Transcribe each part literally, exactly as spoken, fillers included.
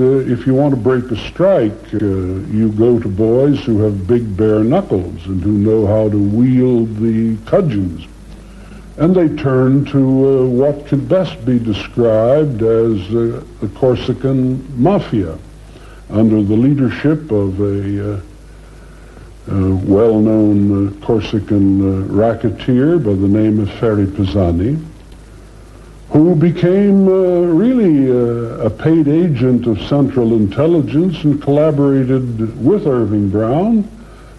uh, if you want to break a strike, uh, you go to boys who have big bare knuckles and who know how to wield the cudgels. And they turn to uh, what could best be described as uh, the Corsican mafia, under the leadership of a uh, uh, well-known uh, Corsican uh, racketeer by the name of Ferri Pisani, who became uh, really uh, a paid agent of Central Intelligence and collaborated with Irving Brown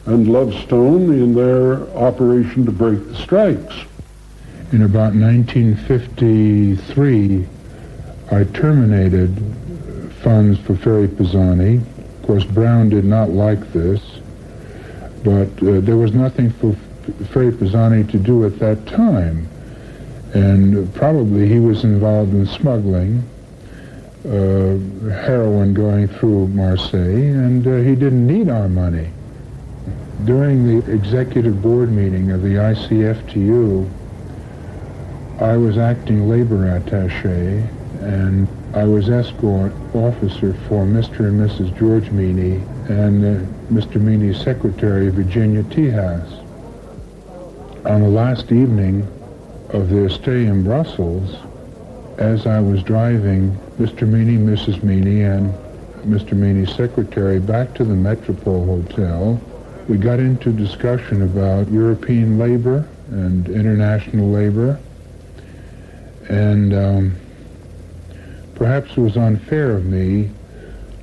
and Lovestone in their operation to break the strikes. In about nineteen fifty-three, I terminated funds for Ferri Pisani. Of course, Brown did not like this, but uh, there was nothing for Ferri Pisani to do at that time, and probably he was involved in smuggling, uh, heroin going through Marseille, and uh, he didn't need our money. During the executive board meeting of the I C F T U, I was acting labor attaché, and I was escort officer for Mister and Missus George Meany and uh, Mister Meany's secretary, Virginia Tejas. On the last evening of their stay in Brussels, as I was driving Mister Meany, Missus Meany, and Mister Meany's secretary back to the Metropole Hotel, we got into discussion about European labor and international labor. And um, perhaps it was unfair of me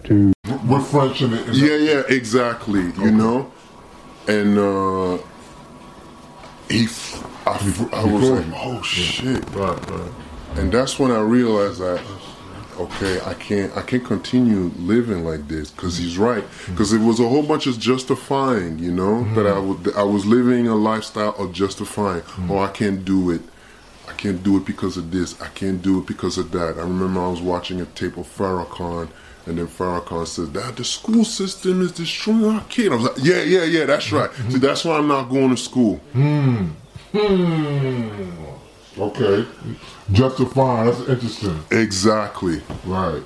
to... We're French in it. Yeah, yeah, exactly, okay. You know? And uh, he, f I, f I was like, oh shit. Yeah. Right, right. And that's when I realized that, okay, I can't, I can't continue living like this, because he's right. Because it was a whole bunch of justifying, you know? Mm-hmm. That I, would, I was living a lifestyle of justifying. Mm-hmm. Oh, I can't do it. I can't do it because of this. I can't do it because of that. I remember I was watching a tape of Farrakhan, and then Farrakhan says that the school system is destroying our kids. I was like, yeah, yeah, yeah, that's right. Mm-hmm. See, that's why I'm not going to school. Hmm. Hmm. Okay. Justifying. That's interesting. Exactly. Right.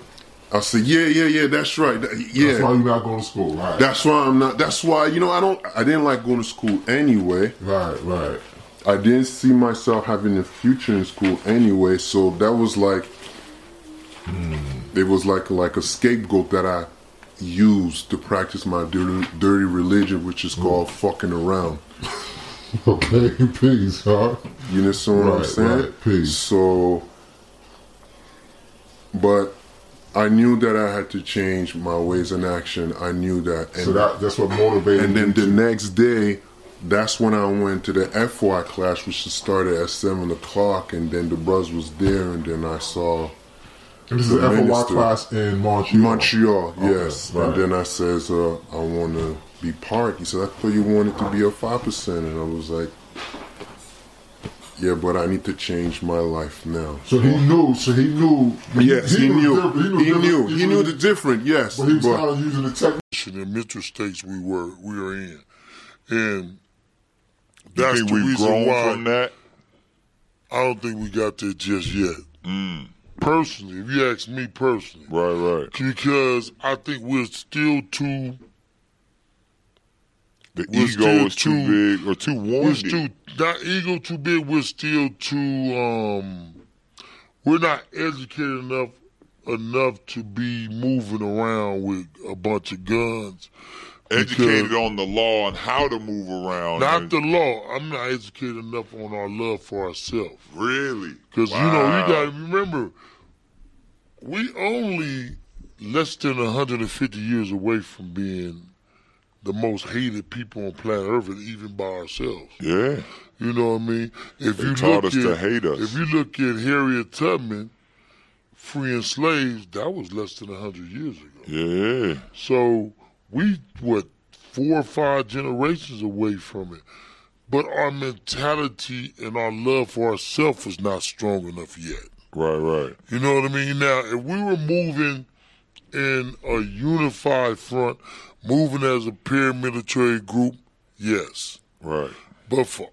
I said, yeah, yeah, yeah, that's right. That, yeah. That's why you're not going to school. Right. That's why I'm not. That's why, you know, I don't. I didn't like going to school anyway. Right. Right. I didn't see myself having a future in school anyway, so that was like, mm. it was like like a scapegoat that I used to practice my dirty, dirty religion, which is mm. called fucking around. Okay, peace, huh? You understand what right, I'm saying? Right, peace. So, but I knew that I had to change my ways in action. I knew that. And so that, that's what motivated me. And then the next day, that's when I went to the F Y class, which started at seven o'clock, and then the buzz was there, and then I saw... And this is an F Y class in Montreal? Montreal, yes. Okay, right. And then I says, uh, I want to be part. He said, I thought you wanted to be a five percent, and I was like, yeah, but I need to change my life now. So he knew, so he knew... Yes, he, he, knew, knew, he, knew, he, knew, he knew. He knew. He knew the difference, yes. But he was kind of using the technique. The mental states we were, we were in. And... That's the we've reason grown why from that? I don't think we got there just yet. Mm. Personally, if you ask me personally. Right, right. Because I think we're still too... The ego is too, too big or too wounded. We're too, not ego too big, we're still too... Um, we're not educated enough enough to be moving around with a bunch of guns. Educated because on the law and how to move around. Not and, the law. I'm not educated enough on our love for ourselves. Really? Because, wow. You know, you got to remember, we only less than one hundred fifty years away from being the most hated people on planet Earth, even by ourselves. Yeah. You know what I mean? If they you taught look us at, to hate us. If you look at Harriet Tubman, freeing slaves, that was less than one hundred years ago. Yeah. So... We were four or five generations away from it. But our mentality and our love for ourselves is not strong enough yet. Right, right. You know what I mean? Now, if we were moving in a unified front, moving as a paramilitary group, yes. Right. But for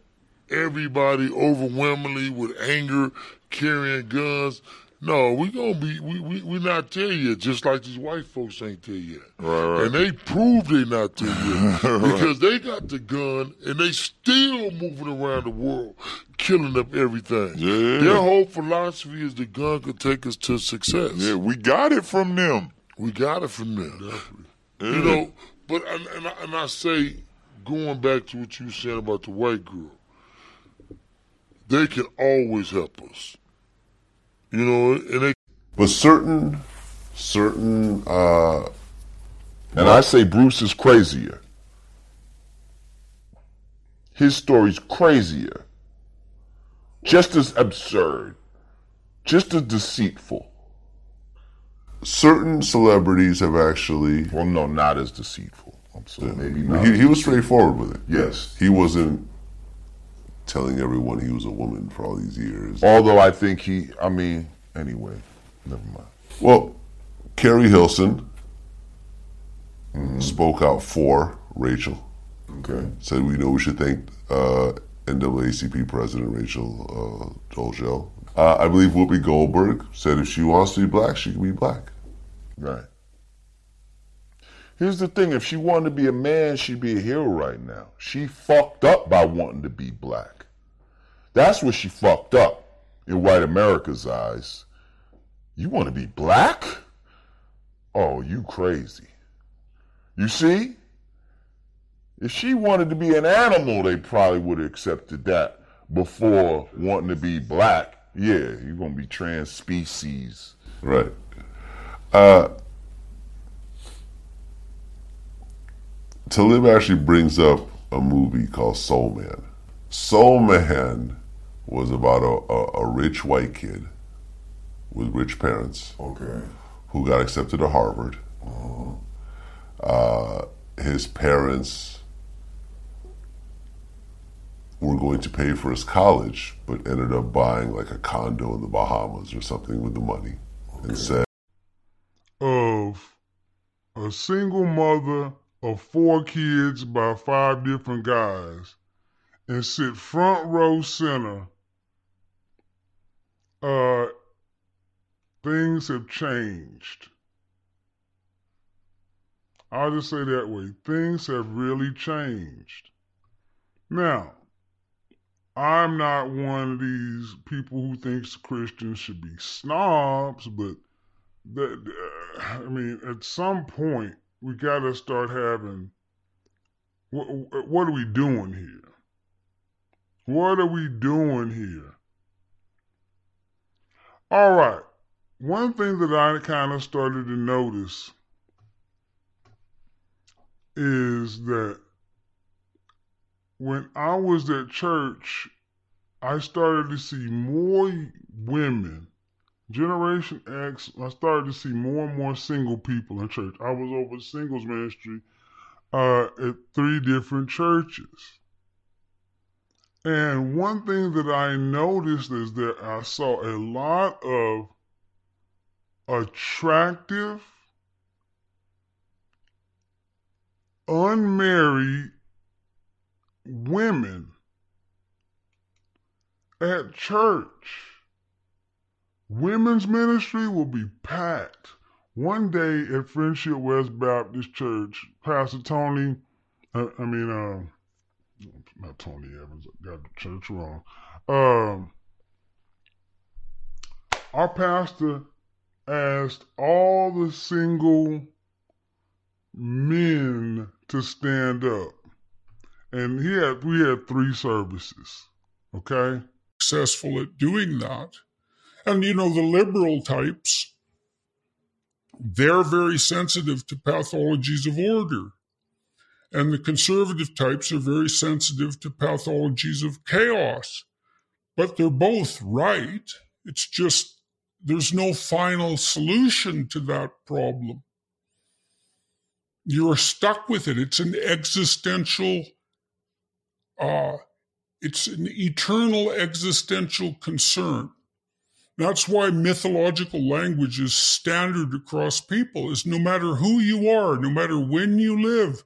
everybody overwhelmingly with anger, carrying guns, No, we gonna be we we we not there yet. Just like these white folks ain't there yet, right? right. And they prove they not there yet right. because they got the gun and they still moving around the world, killing up everything. Yeah. Their whole philosophy is the gun could take us to success. Yeah, we got it from them. We got it from them. Definitely. Yeah. You know, but and and I, and I say, going back to what you said about the white girl, they can always help us. You know, and they but certain, certain, uh, and I say Bruce is crazier. His story's crazier. Just as absurd. Just as deceitful. Certain celebrities have actually... Well, no, not as deceitful. I'm sorry, yeah, maybe not. He, he was straightforward with it. Yes. He wasn't telling everyone he was a woman for all these years. Although I think he, I mean, anyway, never mind. Well, Carrie Hilson mm-hmm. spoke out for Rachel. Okay. Said, we know we should thank uh, N double A C P President Rachel uh, Dolezal. Uh, I believe Whoopi Goldberg said if she wants to be black, she can be black. Right. Here's the thing, if she wanted to be a man, she'd be a hero right now. She fucked up by wanting to be black. That's what she fucked up in white America's eyes. You want to be black? Oh, you crazy. You see? If she wanted to be an animal, they probably would have accepted that before wanting to be black. Yeah, you're going to be trans species. Right. Uh... Talib actually brings up a movie called Soul Man. Soul Man was about a, a, a rich white kid with rich parents okay. who got accepted to Harvard. Uh-huh. Uh, his parents were going to pay for his college, but ended up buying like a condo in the Bahamas or something with the money okay. and said, of a single mother of four kids by five different guys and sit front row center. Uh, things have changed. I'll just say that way. Things have really changed. Now, I'm not one of these people who thinks Christians should be snobs, but that, uh, I mean, at some point, we got to start having, what, what are we doing here? What are we doing here? All right. One thing that I kind of started to notice is that when I was at church, I started to see more women. Generation X, I started to see more and more single people in church. I was over singles ministry uh, at three different churches. And one thing that I noticed is that I saw a lot of attractive, unmarried women at church. Women's ministry will be packed. One day at Friendship West Baptist Church, Pastor Tony, uh, I mean, uh, not Tony Evans, I got the church wrong. Um, our pastor asked all the single men to stand up. And he had, we had three services, okay? Successful at doing that. And, you know, the liberal types, they're very sensitive to pathologies of order. And the conservative types are very sensitive to pathologies of chaos. But they're both right. It's just there's no final solution to that problem. You're stuck with it. It's an existential, uh, it's an eternal existential concern. That's why mythological language is standard across people, is no matter who you are, no matter when you live,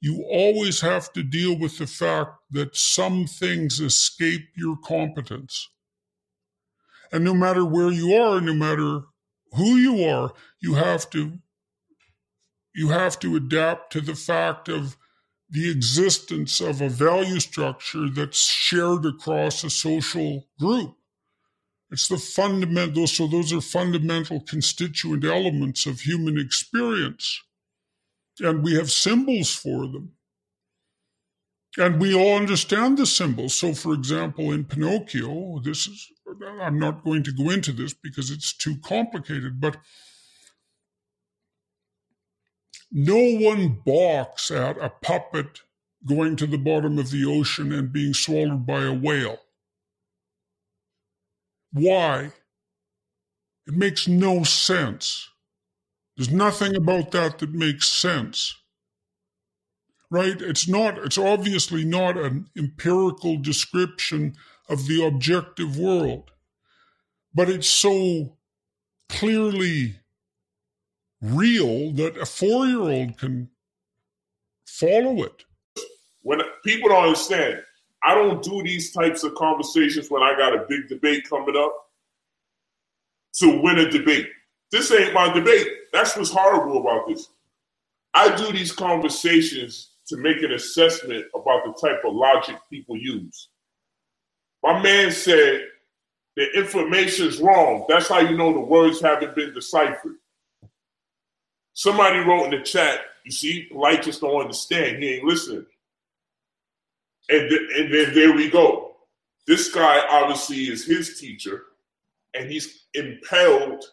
you always have to deal with the fact that some things escape your competence. And no matter where you are, no matter who you are, you have to you have to adapt to the fact of the existence of a value structure that's shared across a social group. It's the fundamental, so those are fundamental constituent elements of human experience. And we have symbols for them. And we all understand the symbols. So, for example, in Pinocchio, this is, I'm not going to go into this because it's too complicated, but no one balks at a puppet going to the bottom of the ocean and being swallowed by a whale. Why? It makes no sense. There's nothing about that that makes sense. Right? It's not, it's obviously not an empirical description of the objective world, but it's so clearly real that a four-year-old can follow it. When people don't understand, I don't do these types of conversations when I got a big debate coming up to win a debate. This ain't my debate. That's what's horrible about this. I do these conversations to make an assessment about the type of logic people use. My man said, the information's wrong. That's how you know the words haven't been deciphered. Somebody wrote in the chat, you see, light just don't understand. He ain't listening. And, th- and then there we go. This guy obviously is his teacher, and he's impelled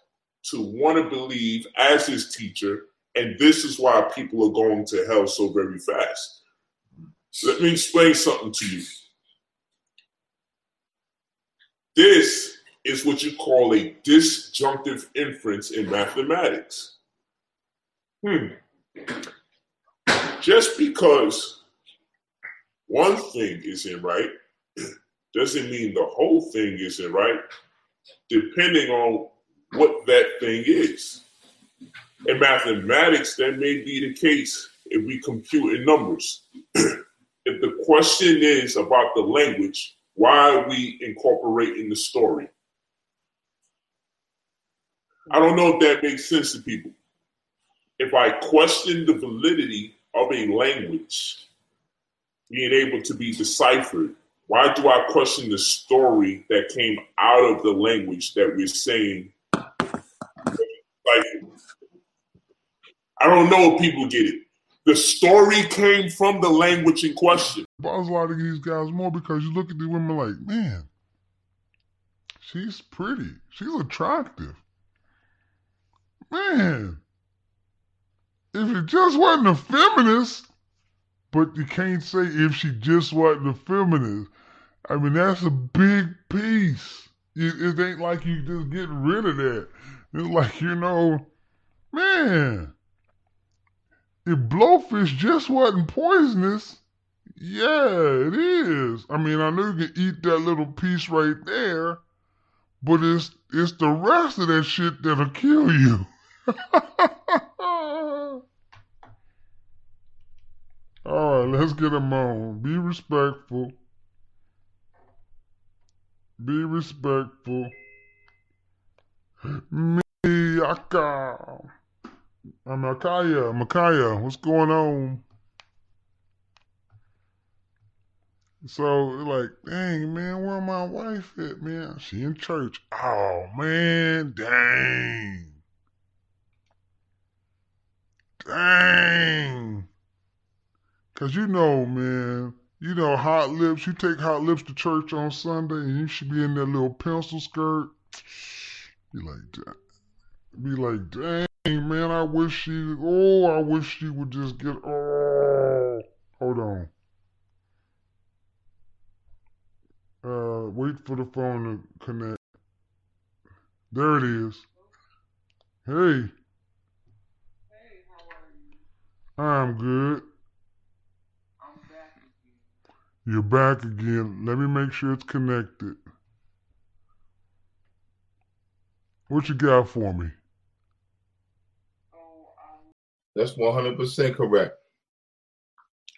to want to believe as his teacher, and this is why people are going to hell so very fast. Let me explain something to you. This is what you call a disjunctive inference in mathematics. Hmm. Just because one thing isn't right doesn't mean the whole thing isn't right, depending on what that thing is. In mathematics, that may be the case if we compute in numbers. If the question is about the language, why are we incorporating the story? I don't know if that makes sense to people. If I question the validity of a language being able to be deciphered, why do I question the story that came out of the language that we're saying? I don't know if people get it. The story came from the language in question. But I was liking these guys more because you look at the women like, man, she's pretty. She's attractive. Man, if she just wasn't a feminist, but you can't say if she just wasn't a feminist. I mean, that's a big piece. It, it ain't like you just get rid of that. It's like, you know, man, if blowfish just wasn't poisonous, yeah, it is. I mean, I know you can eat that little piece right there, but it's it's the rest of that shit that'll kill you. All right, let's get them on. Be respectful. Be respectful. Me, I I'm Makaya, Makaya, what's going on? So, like, dang, man, where my wife at, man? She in church. Oh, man, dang. Dang. Because you know, man, you know hot lips. You take hot lips to church on Sunday, and you should be in that little pencil skirt. Be like, be like, dang. Man, I wish she, oh, I wish she would just get, oh, hold on. Uh, wait for the phone to connect. There it is. Hey. Hey, how are you? I'm good. I'm back again. You're back again. Let me make sure it's connected. What you got for me? That's one hundred percent correct.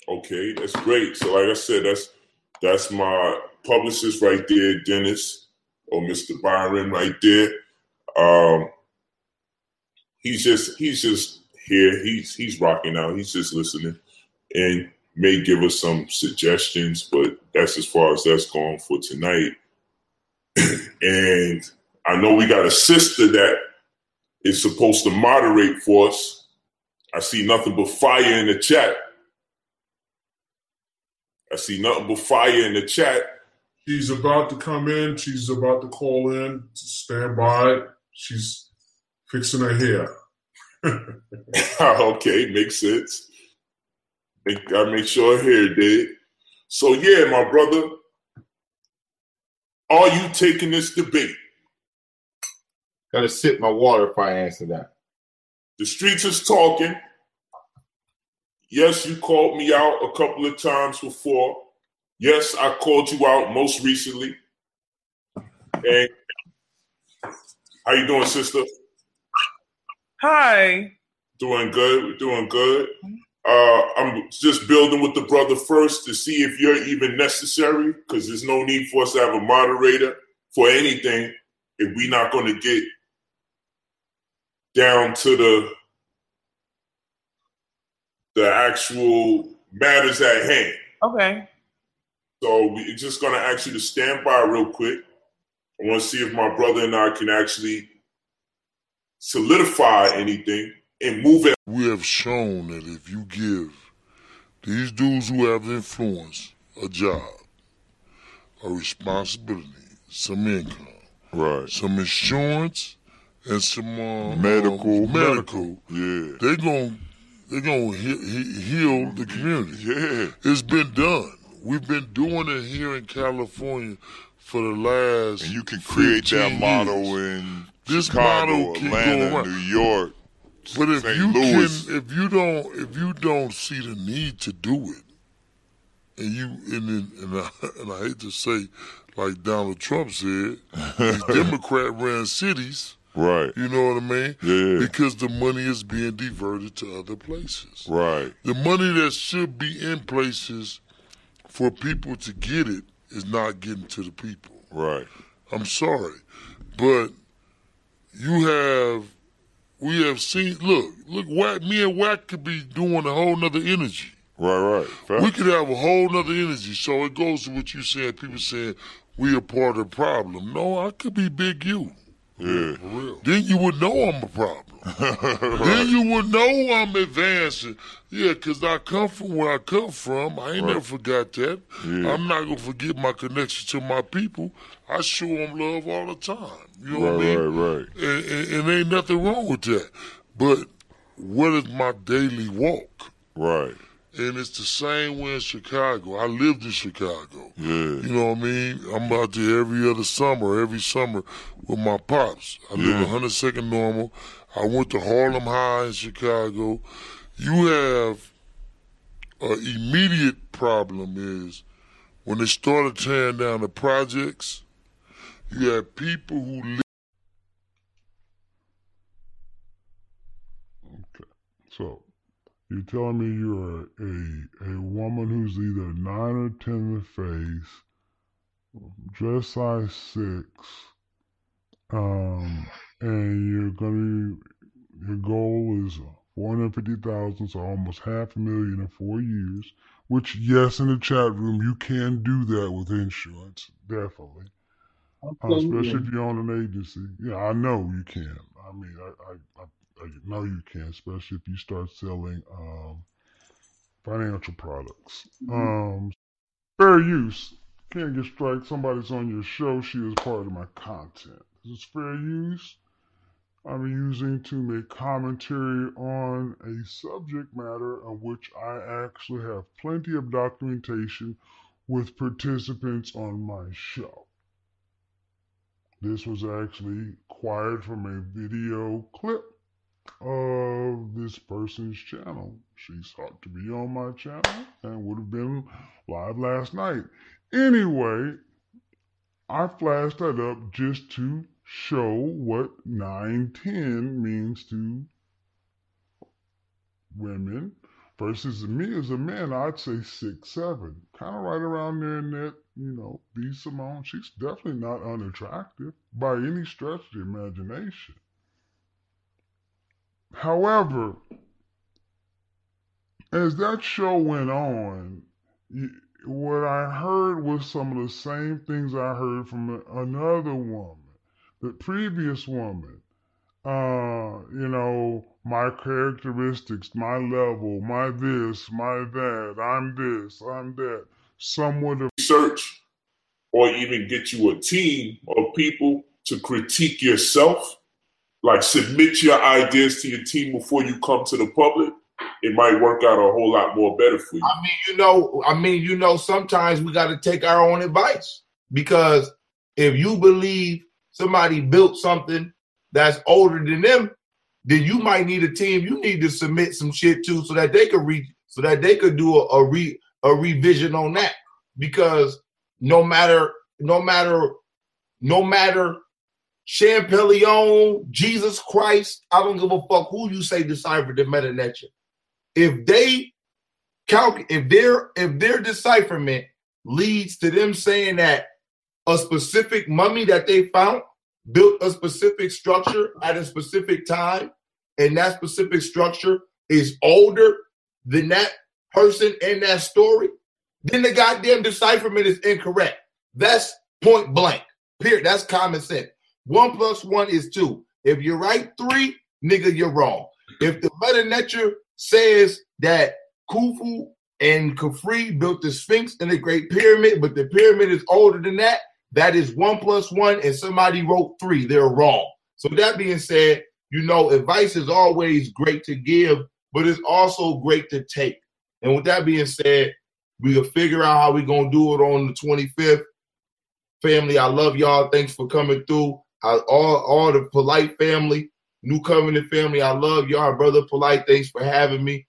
Okay, that's great. So like I said, that's that's my publicist right there, Dennis. or Mister Byron right there. Um, he's just he's just here. He's he's rocking out. He's just listening and may give us some suggestions, but that's as far as that's going for tonight. And I know we got a sister that is supposed to moderate for us. I see nothing but fire in the chat. I see nothing but fire in the chat. She's about to come in. She's about to call in. Stand by. She's fixing her hair. Okay, makes sense. Gotta make sure her hair did. So yeah, my brother, are you taking this debate? Gotta sip my water if I answer that. The streets is talking. Yes, you called me out a couple of times before. Yes, I called you out most recently. And how you doing, sister? Hi. Doing good. We're doing good. Uh, I'm just building with the brother first to see if you're even necessary, because there's no need for us to have a moderator for anything if we're not going to get down to the the actual matters at hand. Okay. So we're just going to ask you to stand by real quick. I want to see if my brother and I can actually solidify anything and move it. We have shown that if you give these dudes who have influence a job, a responsibility, some income, right, some insurance, and some uh, medical, um, medical, yeah, they're going to They're going to he- he- heal the community. Yeah. It's been done. We've been doing it here in California for the last And you can create that years. Model in this Chicago, model can Atlanta, go around. New York, But if Saint you Louis. Can, if you don't, if you don't see the need to do it, and you, and and, and, I, and I hate to say, like Donald Trump said, these Democrat ran cities. Right. You know what I mean? Yeah. Because the money is being diverted to other places. Right. The money that should be in places for people to get it is not getting to the people. Right. I'm sorry. But you have, we have seen, look, look, Wack, me and Wack could be doing a whole nother energy. Right, right. Fair. We could have a whole nother energy. So it goes to what you said, people saying, we are part of the problem. No, I could be Big U. Yeah. For real. Then you would know I'm a problem. Right. Then you would know I'm advancing. Yeah, because I come from where I come from. I ain't right. never forgot that. Yeah. I'm not going to forget my connection to my people. I show them love all the time. You know right, what I mean? Right, right. And, and, and ain't nothing wrong with that. But what is my daily walk? Right. And it's the same way in Chicago. I lived in Chicago. Yeah. You know what I mean? I'm out there every other summer, every summer with my pops. I yeah. live in one hundred second Normal. I went to Harlem High in Chicago. You have an immediate problem is when they started tearing down the projects, you have people who live. Okay, so. You're telling me you're a, a, a woman who's either nine or ten in the face, dress size six, um, and you're gonna your goal is four hundred fifty thousand, so almost half a million in four years. Which, yes, in the chat room you can do that with insurance, definitely, uh, especially if you own an agency. Yeah, I know you can. I mean, I. I, I No, you can't, especially if you start selling um, financial products. Um, fair use. Can't get striked. Somebody's on your show. She is part of my content. This is fair use. I'm using to make commentary on a subject matter on which I actually have plenty of documentation with participants on my show. This was actually acquired from a video clip of this person's channel. She sought to be on my channel and would have been live last night. Anyway, I flashed that up just to show what nine ten means to women, Versus me as a man, I'd say six, seven. Kind of right around there in that, you know, B. Simone. She's definitely not unattractive by any stretch of the imagination. However, as that show went on, what I heard was some of the same things I heard from another woman, the previous woman. Uh, you know, my characteristics, my level, my this, my that, I'm this, I'm that. Somewhat of research, or even get you a team of people to critique yourself, like submit your ideas to your team before you come to the public. It might work out a whole lot more better for you. I mean, you know, I mean, you know, sometimes we got to take our own advice, because if you believe somebody built something that's older than them, then you might need a team. You need to submit some shit to so that they could read, so that they could do a, a re a revision on that. Because no matter no matter no matter Champollion, Jesus Christ, I don't give a fuck who you say deciphered the Metanetia. If they calc if their if their decipherment leads to them saying that a specific mummy that they found built a specific structure at a specific time, and that specific structure is older than that person in that story, then the goddamn decipherment is incorrect. That's point blank. Period. That's common sense. One plus one is two. If you're right three, nigga, you're wrong. If the Metanetia says that Khufu and Khafre built the Sphinx and the Great Pyramid, but the pyramid is older than that, that is one plus one, and somebody wrote three. They're wrong. So that being said, you know, advice is always great to give, but it's also great to take. And with that being said, we'll figure out how we're going to do it on the twenty-fifth. Family, I love y'all. Thanks for coming through. I, all, all the Polite family, New Covenant family, I love y'all. Brother Polite, thanks for having me.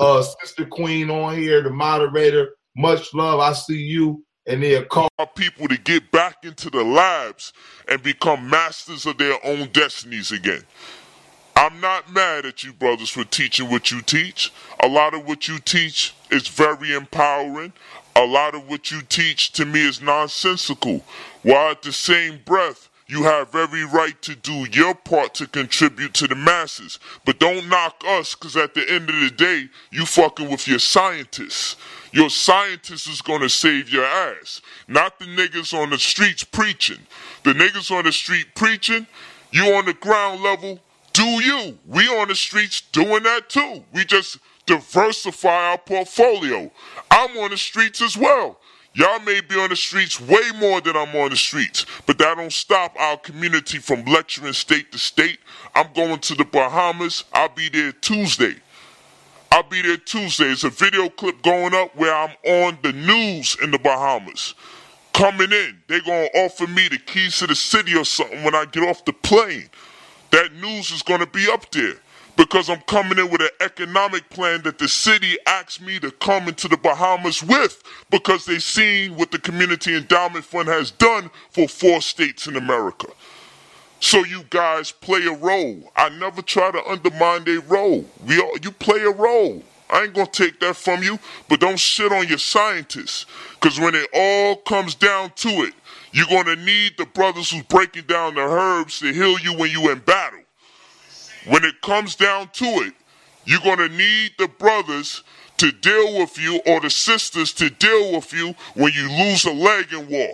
Uh, Sister Queen on here, the moderator, much love. I see you. And they'll call people to get back into the labs and become masters of their own destinies again. I'm not mad at you, brothers, for teaching what you teach. A lot of what you teach is very empowering. A lot of what you teach to me is nonsensical. While at the same breath, you have every right to do your part to contribute to the masses. But don't knock us, because at the end of the day, you fucking with your scientists. Your scientist is going to save your ass, not the niggas on the streets preaching. The niggas on the street preaching, you on the ground level, do you. We on the streets doing that too. We just diversify our portfolio. I'm on the streets as well. Y'all may be on the streets way more than I'm on the streets, but that don't stop our community from lecturing state to state. I'm going to the Bahamas. I'll be there Tuesday. I'll be there Tuesday. It's a video clip going up where I'm on the news in the Bahamas. Coming in, they're going to offer me the keys to the city or something when I get off the plane. That news is going to be up there because I'm coming in with an economic plan that the city asked me to come into the Bahamas with, because they've seen what the Community Endowment Fund has done for four states in America. So you guys play a role. I never try to undermine their role. We all, you play a role. I ain't going to take that from you, but don't shit on your scientists, because when it all comes down to it, you're going to need the brothers who's breaking down the herbs to heal you when you're in battle. When it comes down to it, you're going to need the brothers to deal with you, or the sisters to deal with you when you lose a leg in war.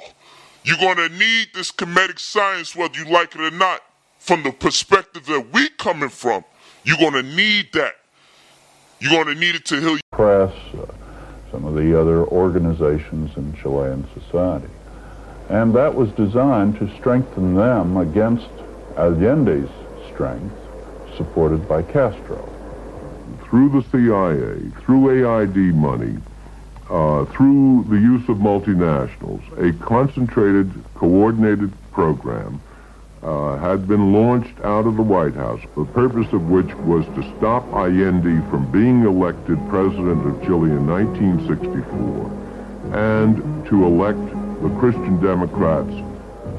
You're going to need this comedic science, whether you like it or not. From the perspective that we're coming from, you're going to need that. You're going to need it to heal you. Press, uh, some of the other organizations in Chilean society. And that was designed to strengthen them against Allende's strength, supported by Castro. Through the C I A, through A I D money, Uh, through the use of multinationals, a concentrated, coordinated program uh, had been launched out of the White House, the purpose of which was to stop Allende from being elected president of Chile in nineteen sixty-four, and to elect the Christian Democrats,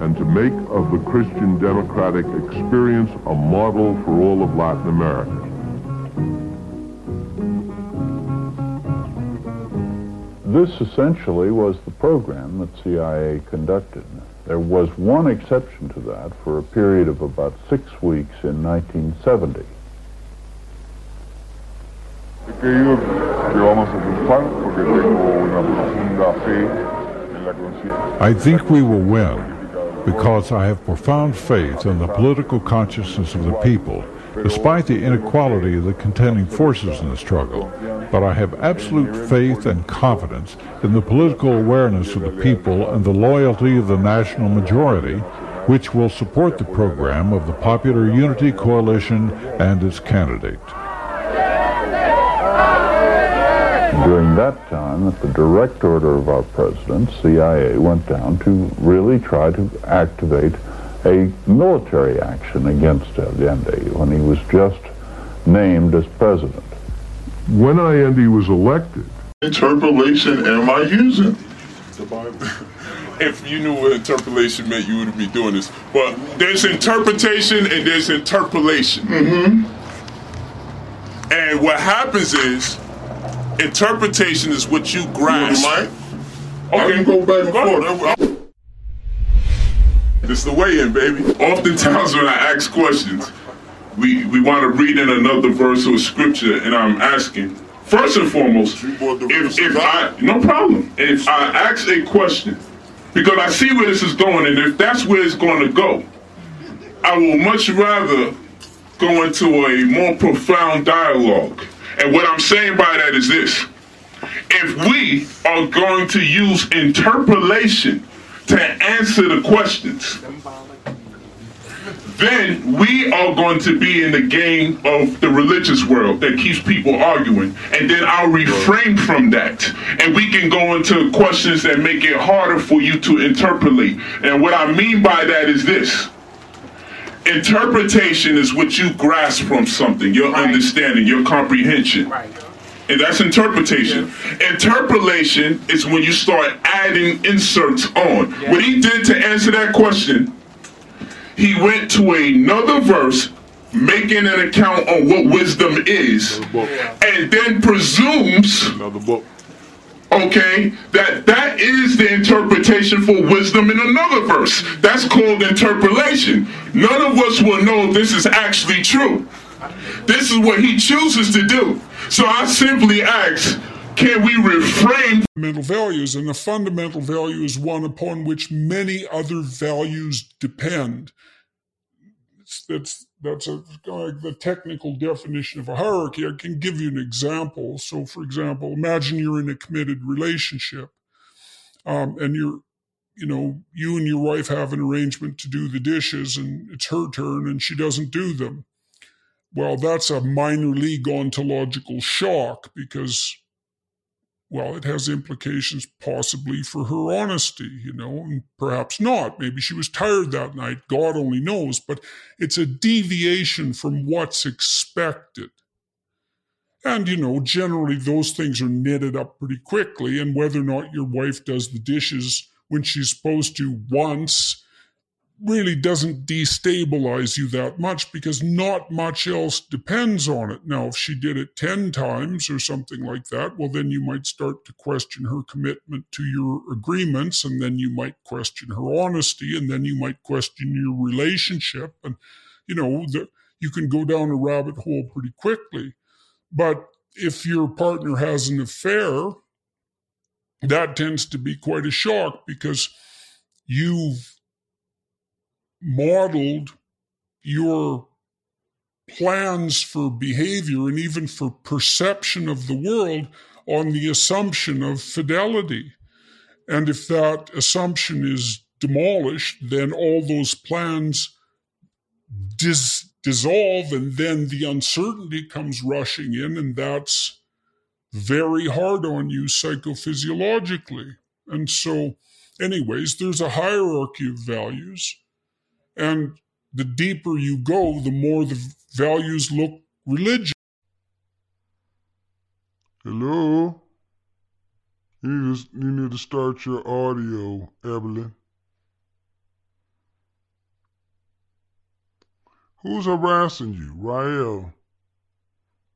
and to make of the Christian democratic experience a model for all of Latin America. This essentially was the program that C I A conducted. There was one exception to that for a period of about six weeks in nineteen seventy. I think we will win because I have profound faith in the political consciousness of the people, despite the inequality of the contending forces in the struggle. But I have absolute faith and confidence in the political awareness of the people and the loyalty of the national majority, which will support the program of the Popular Unity Coalition and its candidate. During that time, at the direct order of our president, C I A went down to really try to activate a military action against Allende when he was just named as president. When Allende was elected... Interpolation am I using? The Bible. If you knew what interpolation meant, you wouldn't be doing this. But there's interpretation and there's interpolation. Mm-hmm. And what happens is, interpretation is what you grasp. You okay, I can go back and forth. It's the way-in, baby. Oftentimes when I ask questions, we, we want to read in another verse or scripture, and I'm asking, first and foremost, if, if I, no problem, if I ask a question, because I see where this is going, and if that's where it's going to go, I will much rather go into a more profound dialogue. And what I'm saying by that is this: if we are going to use interpolation to answer the questions, then we are going to be in the game of the religious world that keeps people arguing. And then I'll refrain from that. And we can go into questions that make it harder for you to interpolate. And what I mean by that is this: interpretation is what you grasp from something, your right. understanding, your comprehension. Right. And that's interpretation. Yes. Interpolation is when you start adding inserts on. Yes. What he did to answer that question, he went to another verse, making an account on what wisdom is, and then presumes, another book. okay, that that is the interpretation for wisdom in another verse. That's called interpolation. None of us will know this is actually true. This is what he chooses to do. So I simply ask, can we refrain from fundamental values? And the fundamental value is one upon which many other values depend. It's, that's that's a, like the technical definition of a hierarchy. I can give you an example. So, for example, imagine you're in a committed relationship, um, and you're, you know, you and your wife have an arrangement to do the dishes, and it's her turn, and she doesn't do them. Well, that's a minor league ontological shock because, well, it has implications possibly for her honesty, you know, and perhaps not. Maybe she was tired that night. God only knows. But it's a deviation from what's expected. And, you know, generally those things are knitted up pretty quickly. And whether or not your wife does the dishes when she's supposed to once really doesn't destabilize you that much because not much else depends on it. Now, if she did it ten times or something like that, well, then you might start to question her commitment to your agreements, and then you might question her honesty, and then you might question your relationship. And, you know, the, you can go down a rabbit hole pretty quickly. But if your partner has an affair, that tends to be quite a shock because you've modeled your plans for behavior and even for perception of the world on the assumption of fidelity. And if that assumption is demolished, then all those plans dis- dissolve, and then the uncertainty comes rushing in, and that's very hard on you psychophysiologically. And so, anyways, there's a hierarchy of values. And the deeper you go, the more the values look religious. Hello? You need to, you need to start your audio, Evelyn. Who's harassing you, Rael?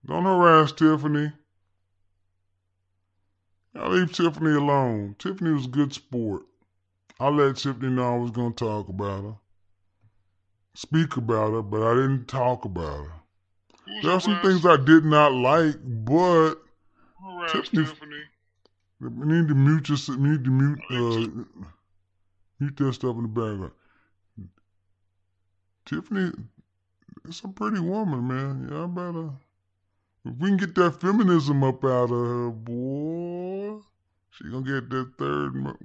Don't harass Tiffany. I leave Tiffany alone. Tiffany was a good sport. I let Tiffany know I was going to talk about her. Speak about her, but I didn't talk about her. Who's there are some things I did not like, but... Who Tiffany, Tiffany? We need to mute, your, we need to mute, uh, mute that stuff in the background. Tiffany, it's a pretty woman, man. Y'all better... If we can get that feminism up out of her, boy, she gonna get that third. Mo-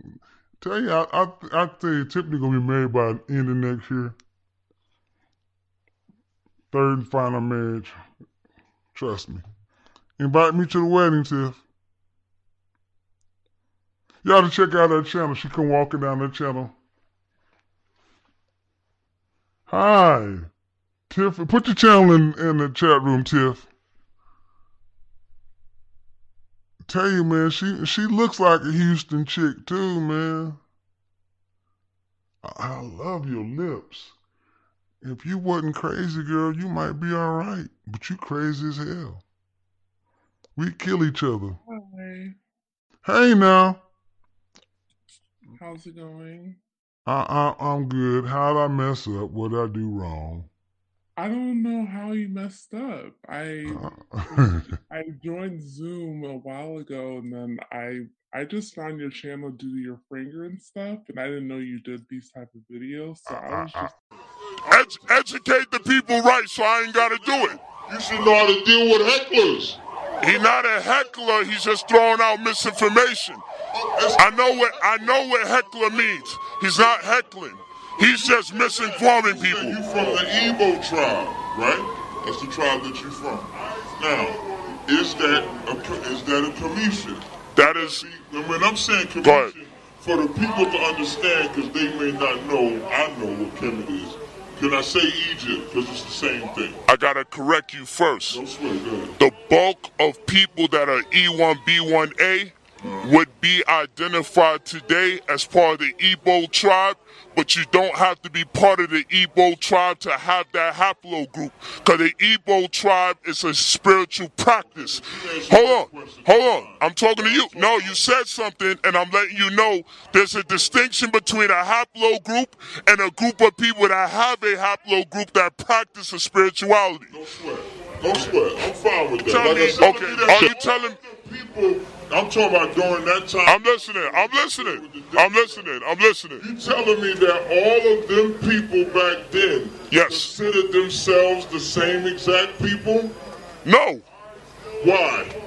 tell you, I, I, I tell you, Tiffany gonna be married by the end of next year. Third and final marriage. Trust me. Invite me to the wedding, Tiff. Y'all to check out her channel. She come walking down her channel. Hi, Tiff. Put your channel in, in the chat room, Tiff. Tell you, man, she she looks like a Houston chick too, man. I, I love your lips. If you wasn't crazy, girl, you might be all right, but you crazy as hell. We kill each other. Hi. Hey, now. How's it going? I, I I'm good. How'd I mess up? What'd I do wrong? I don't know how you messed up. I uh, I joined Zoom a while ago, and then I I just found your channel due to your finger and stuff, and I didn't know you did these type of videos. So uh, I was just uh, ed- educate the people right, so I ain't gotta do it. You should know how to deal with hecklers. He's not a heckler. He's just throwing out misinformation. I know what I know what heckler means. He's not heckling. He's just misinforming people. You from the Igbo tribe, right? That's the tribe that you're from. Now, is that a, is that a commission? That is... And when I'm saying commission, for the people to understand, because they may not know, I know what Kemet is. Can I say Egypt? Because it's the same thing. I got to correct you first. No sweat, go ahead. The bulk of people that are E one B one A would be identified today as part of the Igbo tribe, but you don't have to be part of the Igbo tribe to have that haplogroup, because the Igbo tribe is a spiritual practice. Hold on, hold on, I'm talking to you. No, you said something, and I'm letting you know there's a distinction between a haplogroup and a group of people that have a haplogroup that practice a spirituality. Don't swear, don't swear, I'm fine with that. Tell like me, said, okay, that are you telling people? I'm talking about during that time. I'm listening. I'm listening. I'm listening. I'm listening. You telling me that all of them people back then yes. considered themselves the same exact people? No. Why?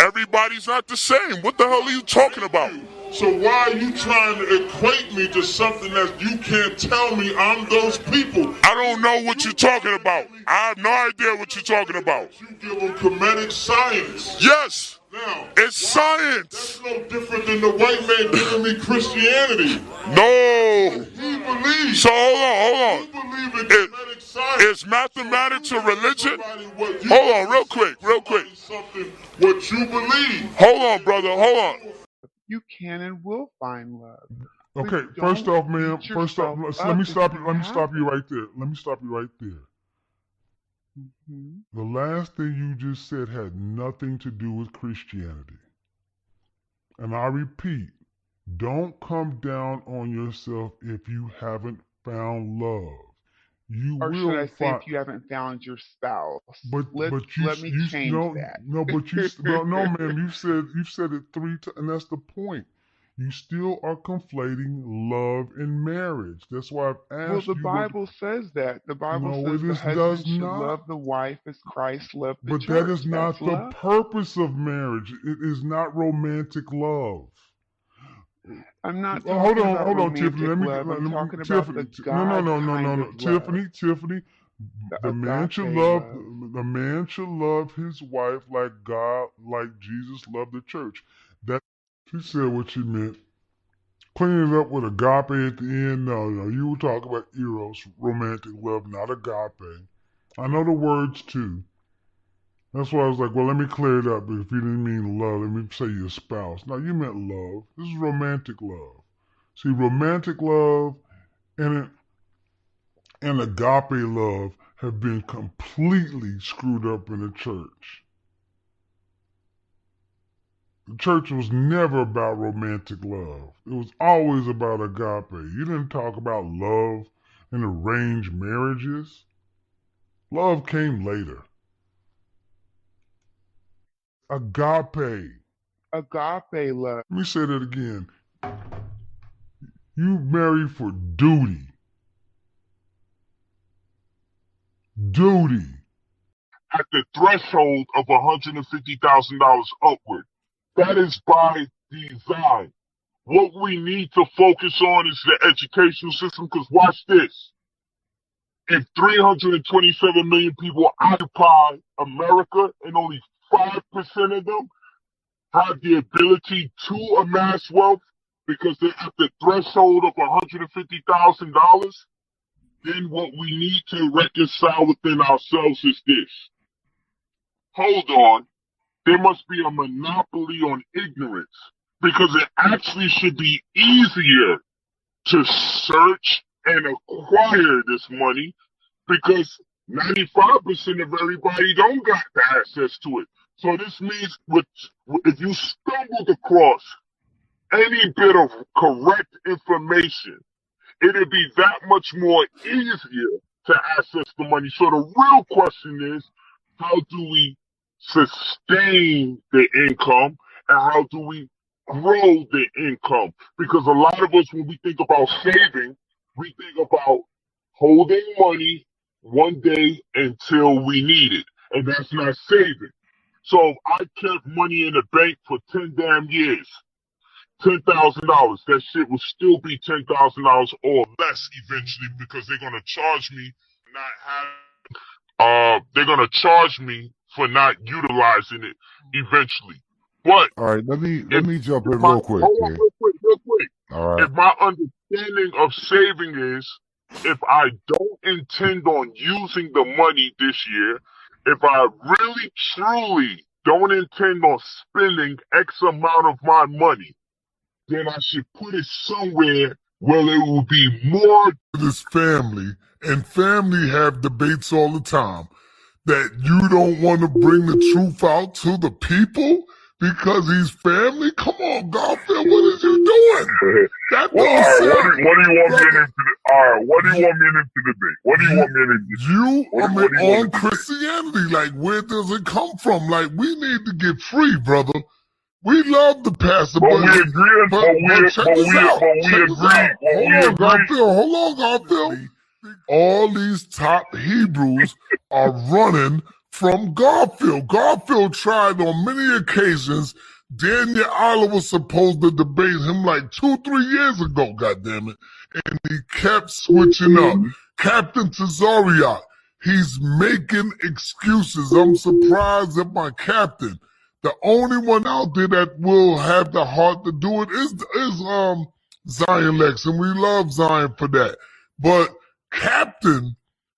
Everybody's not the same. What the hell are you talking about? So why are you trying to equate me to something that you can't tell me I'm those people? I don't know what you're talking about. I have no idea what you're talking about. You give them comedic science. Yes. Now, it's science. That's no different than the white man giving me Christianity. No. He believes. So hold on, hold on. He believes in comedic science. Is mathematics a religion? Hold on, real quick, real quick. Something what you believe. Hold on, brother. Hold on. You can and will find love. Okay, first off, ma'am, first off, let me stop you. Let me stop you right there. Let me stop you right there. Mm-hmm. The last thing you just said had nothing to do with Christianity. And I repeat, don't come down on yourself if you haven't found love. You or will should I say, if you haven't found your spouse? But, let, but you, let me you, change no, that. No, but you no, no, ma'am. You said you said it three times, and that's the point. You still are conflating love and marriage. That's why I've asked you. Well, the you Bible what, says that. The Bible no, says the husband does should not. love the wife as Christ loved the but church. But that is not that's the love. purpose of marriage. It is not romantic love. I'm not talking hold on, about hold on, Tiffany. Let me, love. I'm let me, Tiffany. About the God no, no, no, no, no, no. Tiffany, Tiffany. The, the man should love, love. The man should love his wife like God, like Jesus loved the church. That she said what she meant. Cleaning it up with agape at the end. No, no. You were talking about eros, romantic love, not agape. I know the words too. That's why I was like, well, let me clear it up. If you didn't mean love, let me say your spouse. No, you meant love. This is romantic love. See, romantic love and, and agape love have been completely screwed up in the church. Church was never about romantic love. It was always about agape. You didn't talk about love and arranged marriages. Love came later. Agape. Agape love. Let me say that again. You marry for duty. Duty. At the threshold of one hundred fifty thousand dollars upward. That is by design. What we need to focus on is the educational system, because watch this. If three hundred twenty-seven million people occupy America and only five percent of them have the ability to amass wealth because they're at the threshold of one hundred fifty thousand dollars, then what we need to reconcile within ourselves is this. Hold on. There must be a monopoly on ignorance, because it actually should be easier to search and acquire this money, because ninety-five percent of everybody don't got the access to it. So this means with, if you stumbled across any bit of correct information, it'd be that much more easier to access the money. So the real question is, how do we sustain the income, and how do we grow the income? Because a lot of us, when we think about saving, we think about holding money one day until we need it, and that's not saving. So I kept money in the bank for ten damn years, ten thousand dollars. That shit will still be ten thousand dollars or less eventually, because they're going to charge me not having, uh, they're going to charge me for not utilizing it eventually. But all right, let me let if, me jump in my, real quick. Hold on, real quick, real quick. All right. If my understanding of saving is, if I don't intend on using the money this year, if I really truly don't intend on spending X amount of my money, then I should put it somewhere where it will be more to this family. And family have debates all the time. That you don't want to bring the truth out to the people because he's family? Come on, Garfield, what is you doing? That well, right, what, do, what do you want that, me into the all right, what do you want me into the debate? What do you want me into You what, I mean, what on Christianity, like where does it come from? Like we need to get free, brother. We love the pastor, but, but we agree, but, but, but, but, but we out. But check we agree. Hold on, Garfield, hold on, Garfield. All these top Hebrews are running from Garfield. Garfield tried on many occasions. Daniel Oliver was supposed to debate him like two, three years ago, goddammit. And he kept switching up. Captain Cesariot, he's making excuses. I'm surprised at my captain. The only one out there that will have the heart to do it is, is um Zion Lex, and we love Zion for that. But Captain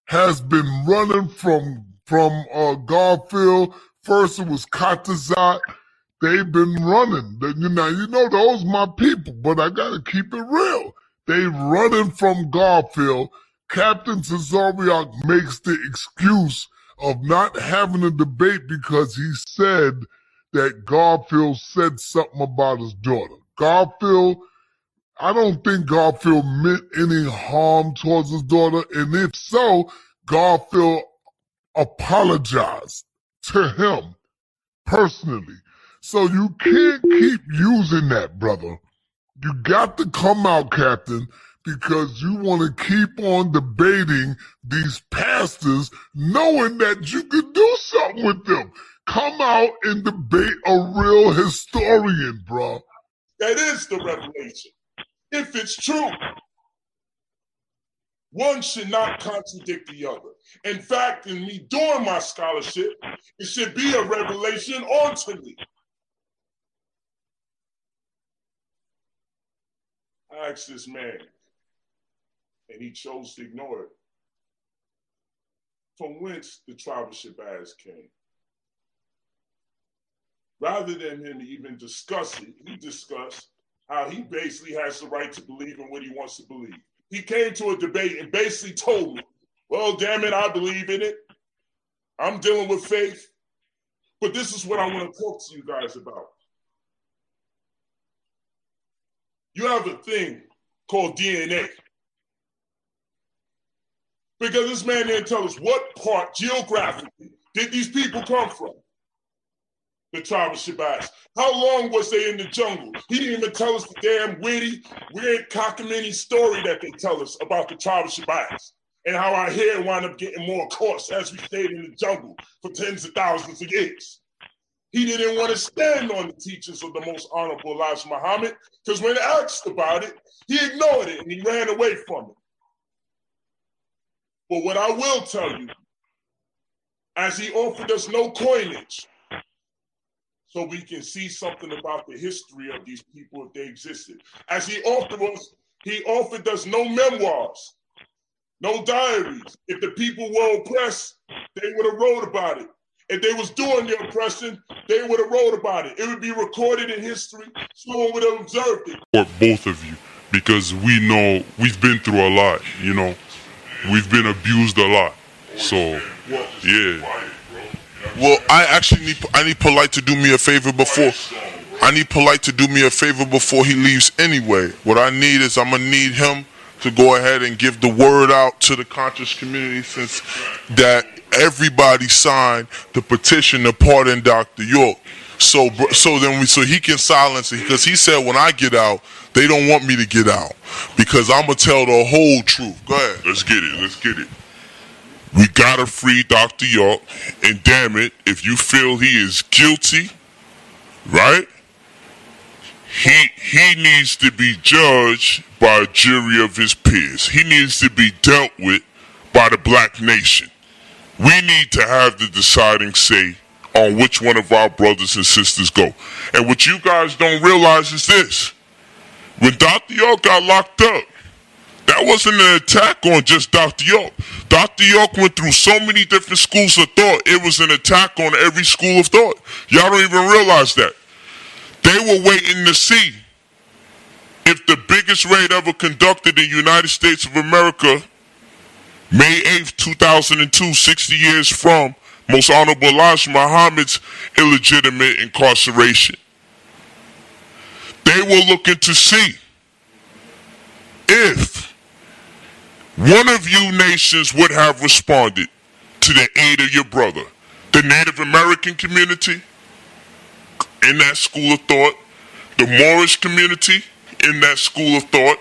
has been running from from uh, Garfield. First it was Katazat. They've been running. They, you know, you know those my people, but I gotta keep it real. They running from Garfield. Captain Cesariot makes the excuse of not having a debate because he said that Garfield said something about his daughter. Garfield. I don't think Garfield meant any harm towards his daughter. And if so, Garfield apologized to him personally. So you can't keep using that, brother. You got to come out, Captain, because you want to keep on debating these pastors knowing that you could do something with them. Come out and debate a real historian, bro. That is the revelation. If it's true, one should not contradict the other. In fact, in me doing my scholarship, it should be a revelation onto me. I asked this man, and he chose to ignore it. From whence the tribe of Shabazz came. Rather than him even discuss it, he discussed how he basically has the right to believe in what he wants to believe. He came to a debate and basically told me, well, damn it, I believe in it. I'm dealing with faith. But this is what I want to talk to you guys about. you have a thing called D N A. Because this man didn't tell us what part geographically did these people come from? The tribe of Shabazz. How long was they in the jungle? He didn't even tell us the damn witty, weird, cockamamie story that they tell us about the tribe of Shabazz and how our hair wound up getting more coarse as we stayed in the jungle for tens of thousands of years. He didn't want to stand on the teachings of the most honorable Elijah Muhammad because when asked about it, he ignored it and he ran away from it. But what I will tell you, as he offered us no coinage, so we can see something about the history of these people if they existed. As he offered us, he offered us no memoirs, no diaries. If the people were oppressed, they would have wrote about it. If they was doing the oppression, they would have wrote about it. It would be recorded in history. Someone would have observed it. For both of you, because we know we've been through a lot, you know. We've been abused a lot, so yeah. Well, I actually need I need Polite to do me a favor before I need Polite to do me a favor before he leaves anyway. What I need is I'm gonna need him to go ahead and give the word out to the conscious community since that everybody signed the petition to pardon Doctor York. So so then we so he can silence it because he said when I get out they don't want me to get out because I'm gonna tell the whole truth. Go ahead. Let's get it. Let's get it. We gotta free Doctor York, and damn it, if you feel he is guilty, right? He he needs to be judged by a jury of his peers. He needs to be dealt with by the black nation. We need to have the deciding say on which one of our brothers and sisters go. And what you guys don't realize is this. When Doctor York got locked up, that wasn't an attack on just Doctor York. Doctor York went through so many different schools of thought. It was an attack on every school of thought. Y'all don't even realize that. They were waiting to see if the biggest raid ever conducted in the United States of America, May eighth, two thousand two, sixty years from Most Honorable Elijah Muhammad's illegitimate incarceration. They were looking to see if one of you nations would have responded to the aid of your brother. The Native American community in that school of thought, the Moorish community in that school of thought,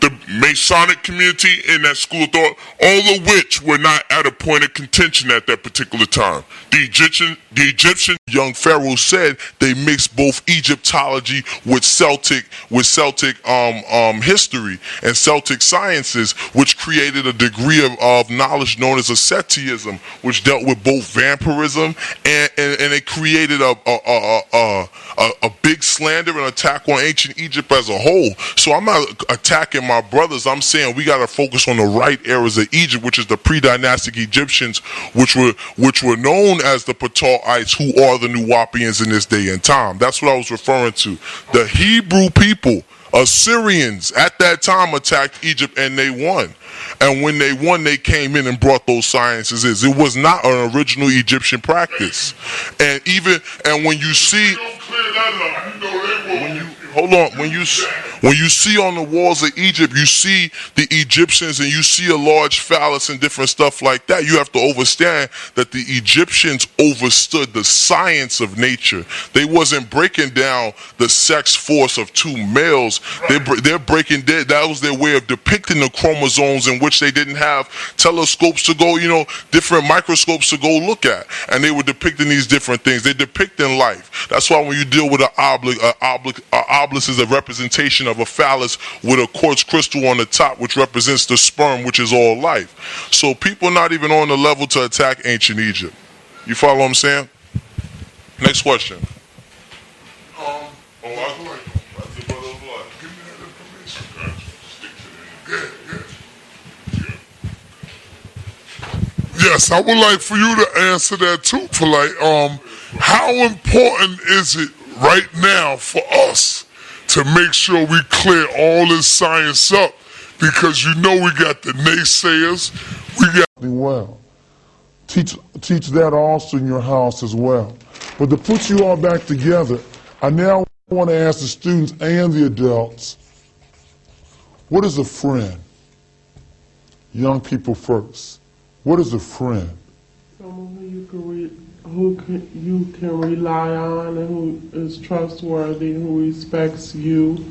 the Masonic community in that school of thought, all of which were not at a point of contention at that particular time. The Egyptian, the Egyptian young pharaoh said they mixed both Egyptology with Celtic, with Celtic um, um, history and Celtic sciences, which created a degree of, of knowledge known as asceticism, which dealt with both vampirism and, and, and it created a a, a, a, a a big slander and attack on ancient Egypt as a whole. So I'm not attacking my brothers, I'm saying we got to focus on the right eras of Egypt, which is the pre-dynastic Egyptians, which were which were known as the Ptolemites, who are the New Wapians in this day and time. That's what I was referring to. The Hebrew people, Assyrians, at that time attacked Egypt and they won. And when they won, they came in and brought those sciences in. It was not an original Egyptian practice. And even and when you see, when you hold on, when you when you see on the walls of Egypt, you see the Egyptians and you see a large phallus and different stuff like that. You have to understand that the Egyptians overstood the science of nature. They wasn't breaking down the sex force of two males. They they're breaking that. That was their way of depicting the chromosomes in which they didn't have telescopes to go, you know, different microscopes to go look at, and they were depicting these different things. They're depicting life. That's why when you deal with an obelisk, an obelisk, an obelisk is a representation of a phallus with a quartz crystal on the top, which represents the sperm, which is all life. So people not even on the level to attack ancient Egypt. You follow what I'm saying? Next question. Um, oh, I was right. That's the brother of blood. Give me that information. Gotcha. Stick to that. Yeah, yeah. Yeah. Yes, I would like for you to answer that too, Polite. Um, how important is it right now for us to make sure we clear all this science up, because you know we got the naysayers, we got the well. Teach, teach that also in your house as well. But to put you all back together, I now want to ask the students and the adults What is a friend? Young people first. What is a friend? Someone who you can read, who can, you can rely on, and who is trustworthy, who respects you.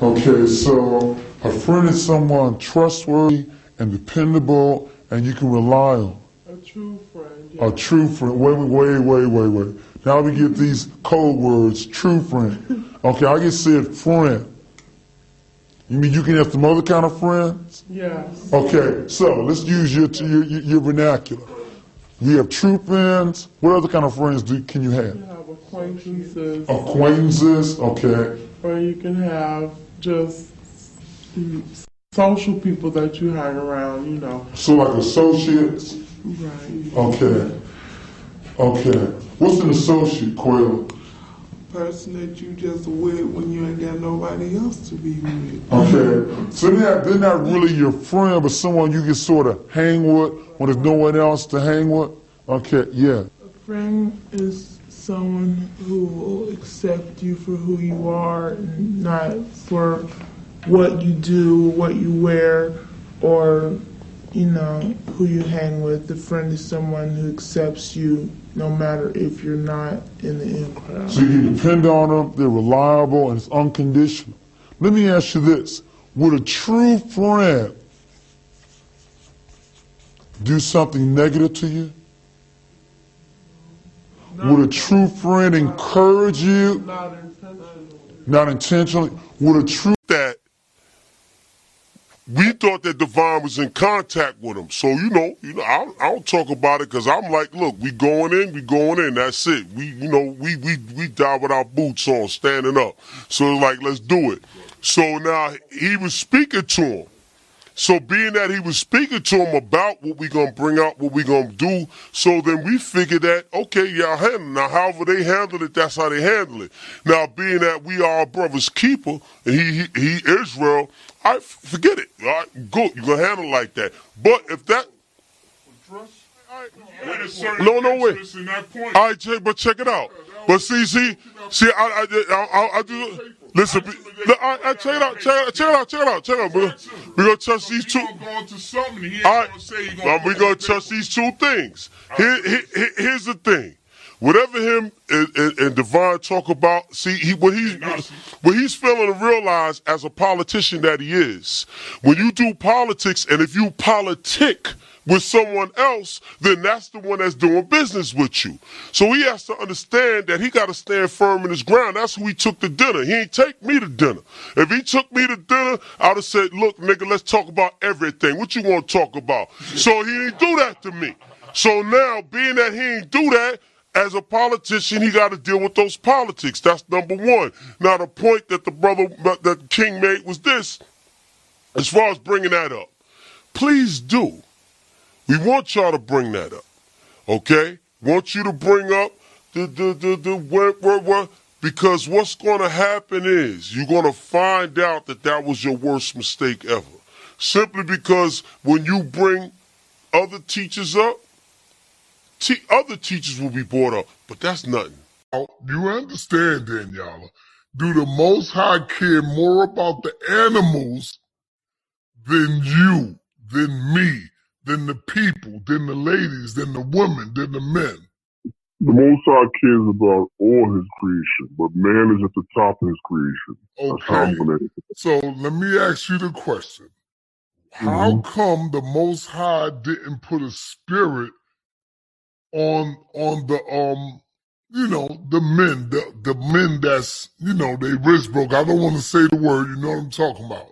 Okay, so a friend is someone trustworthy and dependable, and you can rely on. A true friend. Yeah. A true friend. Wait, wait, wait, wait, wait. Now we get these code words. True friend. Okay, I just said friend. You mean you can have some other kind of friends? Yes. Okay, so let's use your your, your vernacular. You have true friends. What other kind of friends do can you have? You have acquaintances. Acquaintances, okay. Or you can have just social people that you hang around, you know. So like associates? Right. Okay. Okay. What's an associate, Quayle? Person that you just with when you ain't got nobody else to be with. Okay, so they're not, they're not really your friend, but someone you can sort of hang with when there's no one else to hang with. Okay, yeah. A friend is someone who will accept you for who you are, and not for what you do, what you wear, or, you know, who you hang with. The friend is someone who accepts you, no matter if you're not in the in crowd. So you depend on them, they're reliable, and it's unconditional. Let me ask you this. Would a true friend do something negative to you? No. Would a true friend encourage you? Not intentionally. Not intentionally. Would a true that we thought that Devon was in contact with him. So, you know, you know, I, I don't talk about it because I'm like, look, we going in, we going in, that's it. We, you know, we, we, we die with our boots on, standing up. So, like, let's do it. So now he was speaking to him. So being that he was speaking to him about what we're going to bring up, what we're going to do, so then we figured that, okay, y'all handle it. Now, however they handle it, that's how they handle it. Now, being that we are our brother's keeper, and he, he, he Israel, I forget it. All right, good. You're going to handle it like that. But if that... No, no way. All right, Jay, but check it out. But see, see, see, I, I, I, I do... Listen, I, I, check it out, check it out, check it out, check it out, check it out. We're, we're going to touch these two. We're going to touch these two things. Here, here, here's the thing. Whatever him and, and, and Devon talk about, see, he, what, he's, what he's failing to realize as a politician that he is, when you do politics and if you politic with someone else, then that's the one that's doing business with you. So he has to understand that he got to stand firm in his ground. That's who he took to dinner. He ain't take me to dinner. If he took me to dinner, I would have said, look, nigga, let's talk about everything. What you want to talk about? So he didn't do that to me. So now, being that he didn't do that, as a politician, he got to deal with those politics. That's number one. Now, the point that the brother, that King made was this. As far as bringing that up, please do. We want y'all to bring that up, okay? Want you to bring up the, the, the, the, what, what, what, because what's going to happen is you're going to find out that that was your worst mistake ever. Simply because when you bring other teachers up, te other teachers will be brought up, but that's nothing. You understand, Daniela? Do the Most High care more about the animals than you, than me? Than the people, than the ladies, than the women, than the men? The Most High cares about all his creation, but man is at the top of his creation. Okay, so let me ask you the question. Mm-hmm. How come the Most High didn't put a spirit on on the, um, you know, the men, the, the men that's, you know, they wrist broke. I don't want to say the word, you know what I'm talking about.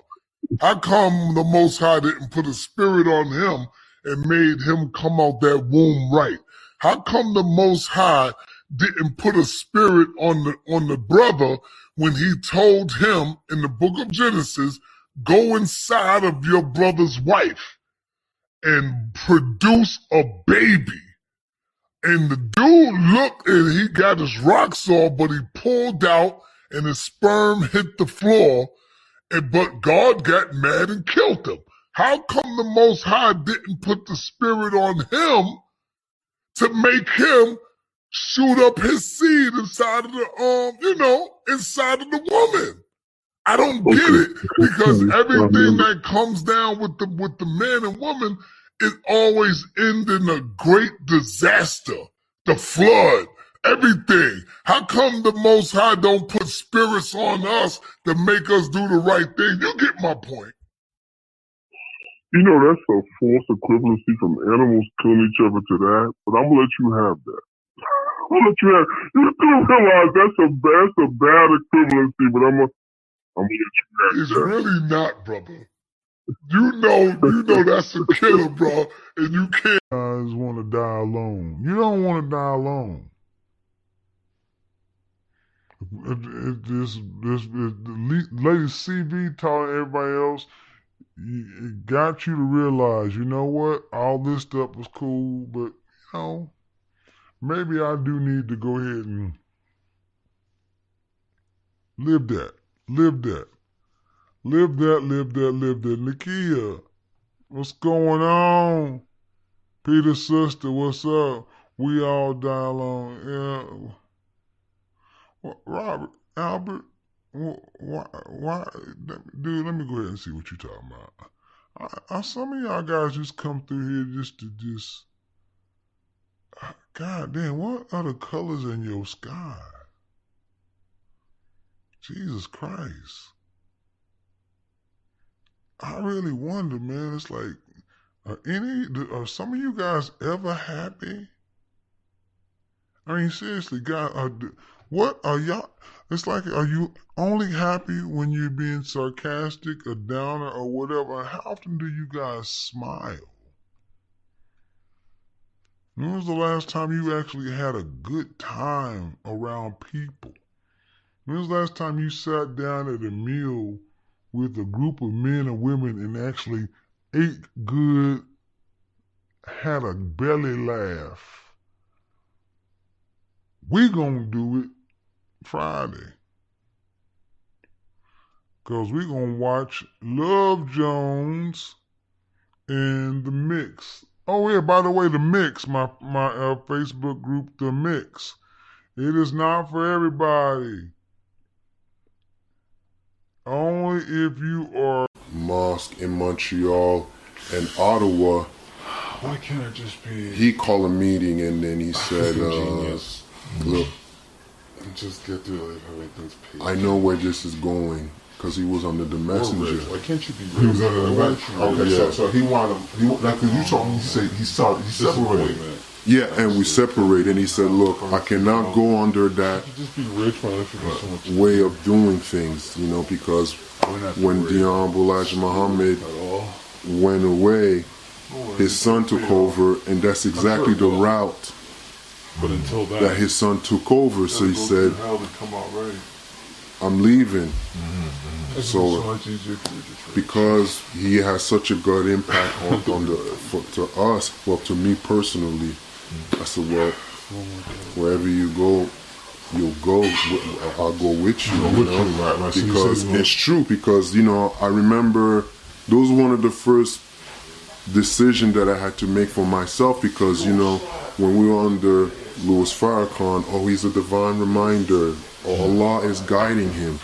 How come the Most High didn't put a spirit on him and made him come out that womb right? How come the Most High didn't put a spirit on the on the brother when he told him in the book of Genesis, go inside of your brother's wife and produce a baby? And the dude looked and he got his rock saw, but he pulled out and his sperm hit the floor. And, but God got mad and killed him. How come the Most High didn't put the spirit on him to make him shoot up his seed inside of the, um, you know, inside of the woman? I don't get it, because everything that comes down with the with the man and woman is always ending a great disaster, the flood, everything. How come the Most High don't put spirits on us to make us do the right thing? You get my point. You know, that's a false equivalency from animals killing each other to that, but I'm gonna let you have that. I'm gonna let you have. You do realize that's a that's a bad equivalency, but I'm gonna I'm gonna let you have that. It's really not, brother. You know, you know that's a killer, bro, and you can't. You guys want to die alone. You don't want to die alone. It, it, this, this, it, Lady C B taught everybody else. It got you to realize, you know what? All this stuff was cool, but you know, maybe I do need to go ahead and live that, live that, live that, live that, live that. Nakia, what's going on? Peter's sister, what's up? We all die alone. Yeah. Robert, Albert. Why, why, dude, let me go ahead and see what you're talking about. I, I, some of y'all guys just come through here just to just, God damn, what are the colors in your sky? Jesus Christ. I really wonder, man, it's like, are any, are some of you guys ever happy? I mean, seriously, God, are, what are y'all, it's like, are you only happy when you're being sarcastic or downer or whatever? How often do you guys smile? When was the last time you actually had a good time around people? When was the last time you sat down at a meal with a group of men and women and actually ate good, had a belly laugh? We gonna do it Friday, because we're going to watch Love Jones and The Mix. Oh, yeah, by the way, The Mix, my, my uh, Facebook group, The Mix. It is not for everybody. Only if you are mosque in Montreal and Ottawa. Why can't it just be... He called a meeting and then he said, uh, look, just get through it. Everything's peace. I know where this is going because he was under the messenger. Why can't you be? He was under the messenger. Okay, yeah. so, so he wanted him. Like because you told me, he said he saw he separated. Yeah, and That's we separated. And he said, "Look, I cannot go under that just be rich, man, so way of doing things, you know, because when the Honorable Elijah Muhammad went away, his son took over, and that's exactly the route." But until that, that his son took over, so he said, come out right. I'm leaving. Mm-hmm. So, so much easier for you to because he has such a good impact on, on the for, to us, well, to me personally, mm-hmm. I said, well, oh wherever you go, you'll go, I'll go with you. Go you, with know? you right, right. Because so you it's true, because, you know, I remember those were one of the first decisions that I had to make for myself because, you know, when we were under Louis Farrakhan, oh, he's a divine reminder. Allah is guiding him.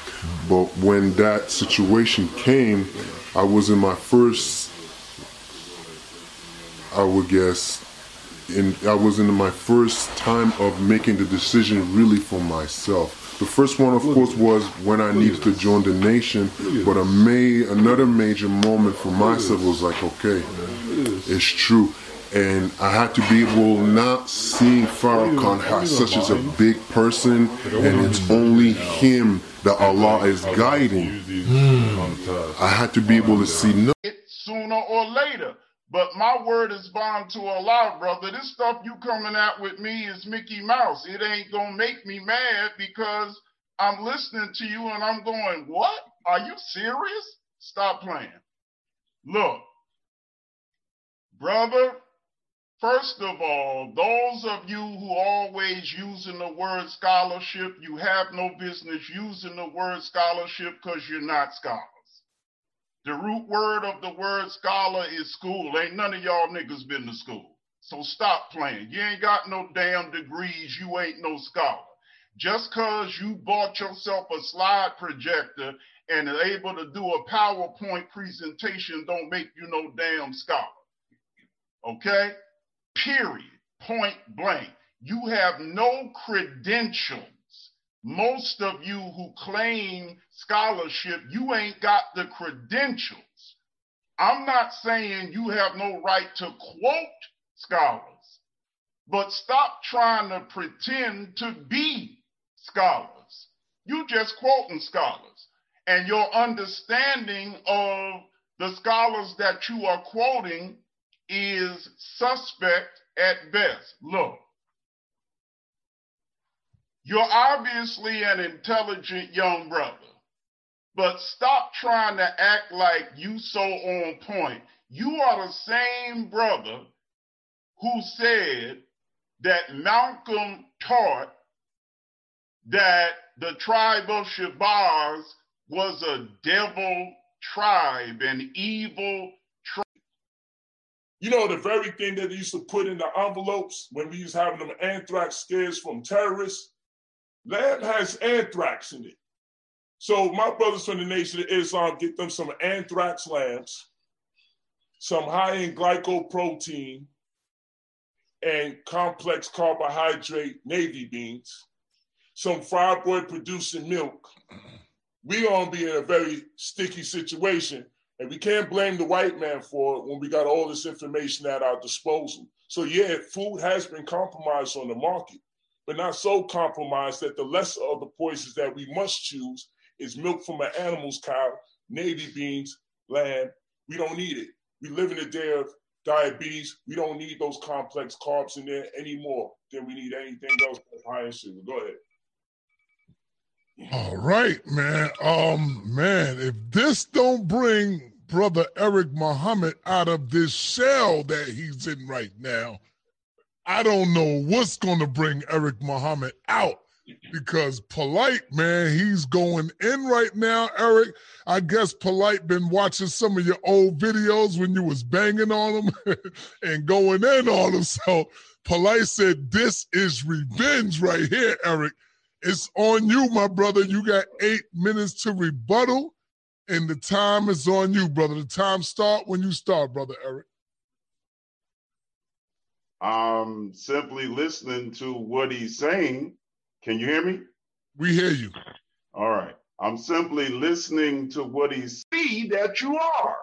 But when that situation came, I was in my first, I would guess, in, I was in my first time of making the decision really for myself. The first one, of course, was when I needed to join the nation, but a ma- another major moment for myself was like, okay, it's true. And I had to be able not seeing Farrakhan as such as a big person, and it's only him that Allah is guiding. I had to be able to see no. Sooner or later, but my word is bound to Allah, brother. This stuff you coming at with me is Mickey Mouse. It ain't gonna make me mad because I'm listening to you and I'm going, what? Are you serious? Stop playing. Look, brother. First of all, those of you who always using the word scholarship, you have no business using the word scholarship because you're not scholars. The root word of the word scholar is school. Ain't none of y'all niggas been to school. So stop playing. You ain't got no damn degrees. You ain't no scholar. Just because you bought yourself a slide projector and is able to do a PowerPoint presentation don't make you no damn scholar. Okay? Period. Point blank. You have no credentials. Most of you who claim scholarship, you ain't got the credentials. I'm not saying you have no right to quote scholars, but stop trying to pretend to be scholars. You just quoting scholars. And your understanding of the scholars that you are quoting is suspect at best. Look, you're obviously an intelligent young brother, but stop trying to act like you so on point. You are the same brother who said that Malcolm taught that the tribe of Shabazz was a devil tribe, an evil tribe. You know, the very thing that they used to put in the envelopes when we was having them anthrax scares from terrorists, that has anthrax in it. So my brothers from the Nation of Islam get them some anthrax labs, some high-end glycoprotein, and complex carbohydrate navy beans, some fibroid-producing milk. We're going to be in a very sticky situation, and we can't blame the white man for it when we got all this information at our disposal. So yeah, food has been compromised on the market, but not so compromised that the lesser of the poisons that we must choose is milk from an animal's cow, navy beans, lamb. We don't need it. We live in a day of diabetes. We don't need those complex carbs in there any more than we need anything else high in sugar. Go ahead. All right, man. Um, man, if this don't bring Brother Eric Muhammad out of this shell that he's in right now, I don't know what's going to bring Eric Muhammad out. Because Polite, man, he's going in right now, Eric. I guess Polite been watching some of your old videos when you was banging on him and going in on him. So Polite said, this is revenge right here, Eric. It's on you, my brother. You got eight minutes to rebuttal, and the time is on you, brother. The time start when you start, brother Eric. I'm simply listening to what he's saying. Can you hear me? We hear you. All right. I'm simply listening to what he see that you are.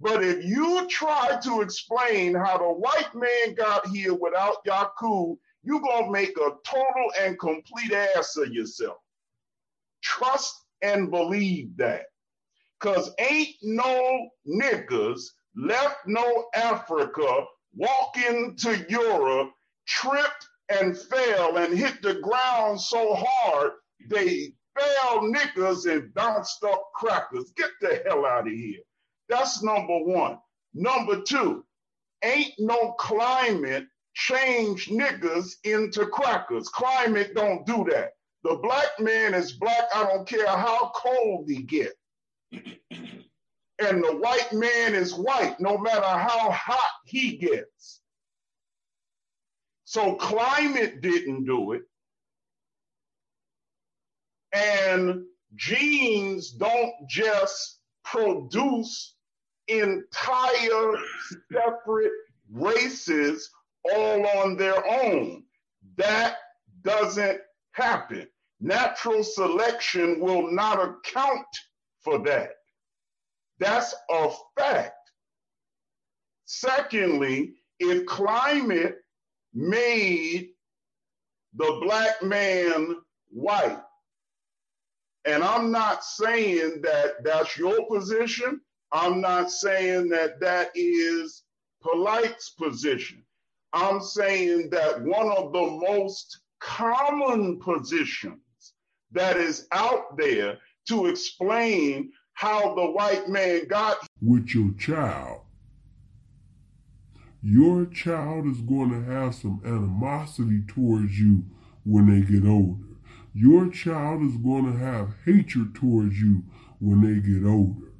But if you try to explain how the white man got here without Yaku, you're going to make a total and complete ass of yourself. Trust and believe that. Because ain't no niggas left no Africa, walk into Europe, tripped and fell and hit the ground so hard they fell niggas and bounced up crackers. Get the hell out of here. That's number one. Number two, ain't no climate change niggas into crackers. Climate don't do that. The black man is black. I don't care how cold he get. And the white man is white, no matter how hot he gets. So climate didn't do it, and genes don't just produce entire separate races all on their own. That doesn't happen. Natural selection will not account for that. That's a fact. Secondly, if climate made the black man white. And I'm not saying that that's your position. I'm not saying that that is Polite's position. I'm saying that one of the most common positions that is out there to explain how the white man got with your child. Your child is going to have some animosity towards you when they get older. Your child is going to have hatred towards you when they get older.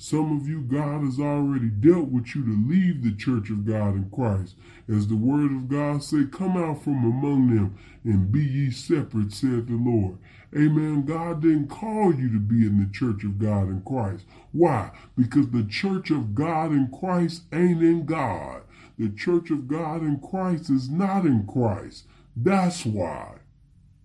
Some of you, God has already dealt with you to leave the Church of God in Christ. As the word of God say, come out from among them and be ye separate, said the Lord. Amen. God didn't call you to be in the Church of God in Christ. Why? Because the Church of God in Christ ain't in God. The Church of God in Christ is not in Christ. That's why.